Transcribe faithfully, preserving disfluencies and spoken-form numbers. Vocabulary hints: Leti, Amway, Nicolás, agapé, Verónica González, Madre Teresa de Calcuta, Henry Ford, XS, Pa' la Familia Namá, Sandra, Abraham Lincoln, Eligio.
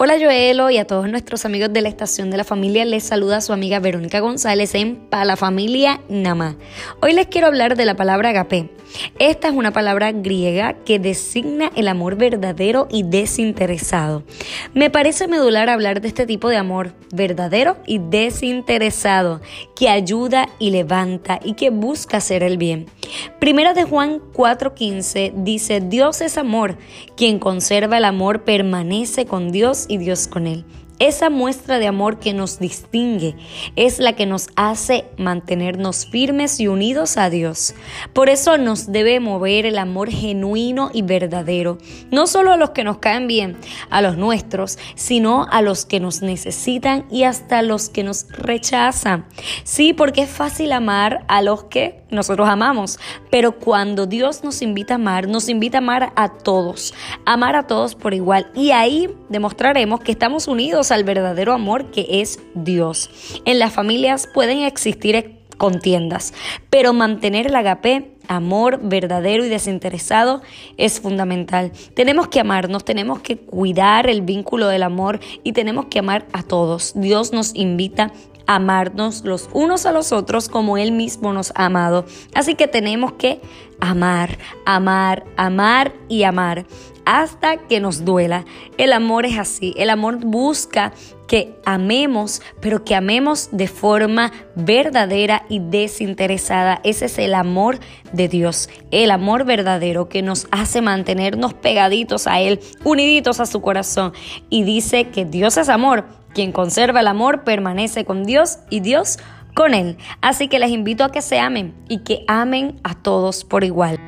Hola Joelo y a todos nuestros amigos de la Estación de la Familia, les saluda su amiga Verónica González en Pa' la Familia Namá. Hoy les quiero hablar de la palabra agapé. Esta es una palabra griega que designa el amor verdadero y desinteresado. Me parece medular hablar de este tipo de amor verdadero y desinteresado, que ayuda y levanta y que busca hacer el bien. Primera de Juan cuatro quince dice: Dios es amor, quien conserva el amor permanece con Dios y Dios con él. Esa muestra de amor que nos distingue es la que nos hace mantenernos firmes y unidos a Dios. Por eso nos debe mover el amor genuino y verdadero, no solo a los que nos caen bien, a los nuestros, sino a los que nos necesitan y hasta a los que nos rechazan. Sí, porque es fácil amar a los que nosotros amamos, pero cuando Dios nos invita a amar, nos invita a amar a todos, amar a todos por igual, y ahí demostraremos que estamos unidos al verdadero amor que es Dios. En las familias pueden existir contiendas, pero mantener el agapé, amor verdadero y desinteresado, es fundamental. Tenemos que amarnos, tenemos que cuidar el vínculo del amor y tenemos que amar a todos. Dios nos invita a amarnos los unos a los otros como Él mismo nos ha amado. Así que tenemos que amar, amar, amar y amar hasta que nos duela. El amor es así, el amor busca que amemos, pero que amemos de forma verdadera y desinteresada. Ese es el amor de Dios, el amor verdadero que nos hace mantenernos pegaditos a Él, uniditos a su corazón. Y dice que Dios es amor, quien conserva el amor permanece con Dios y Dios con Él. Así que les invito a que se amen y que amen a todos por igual.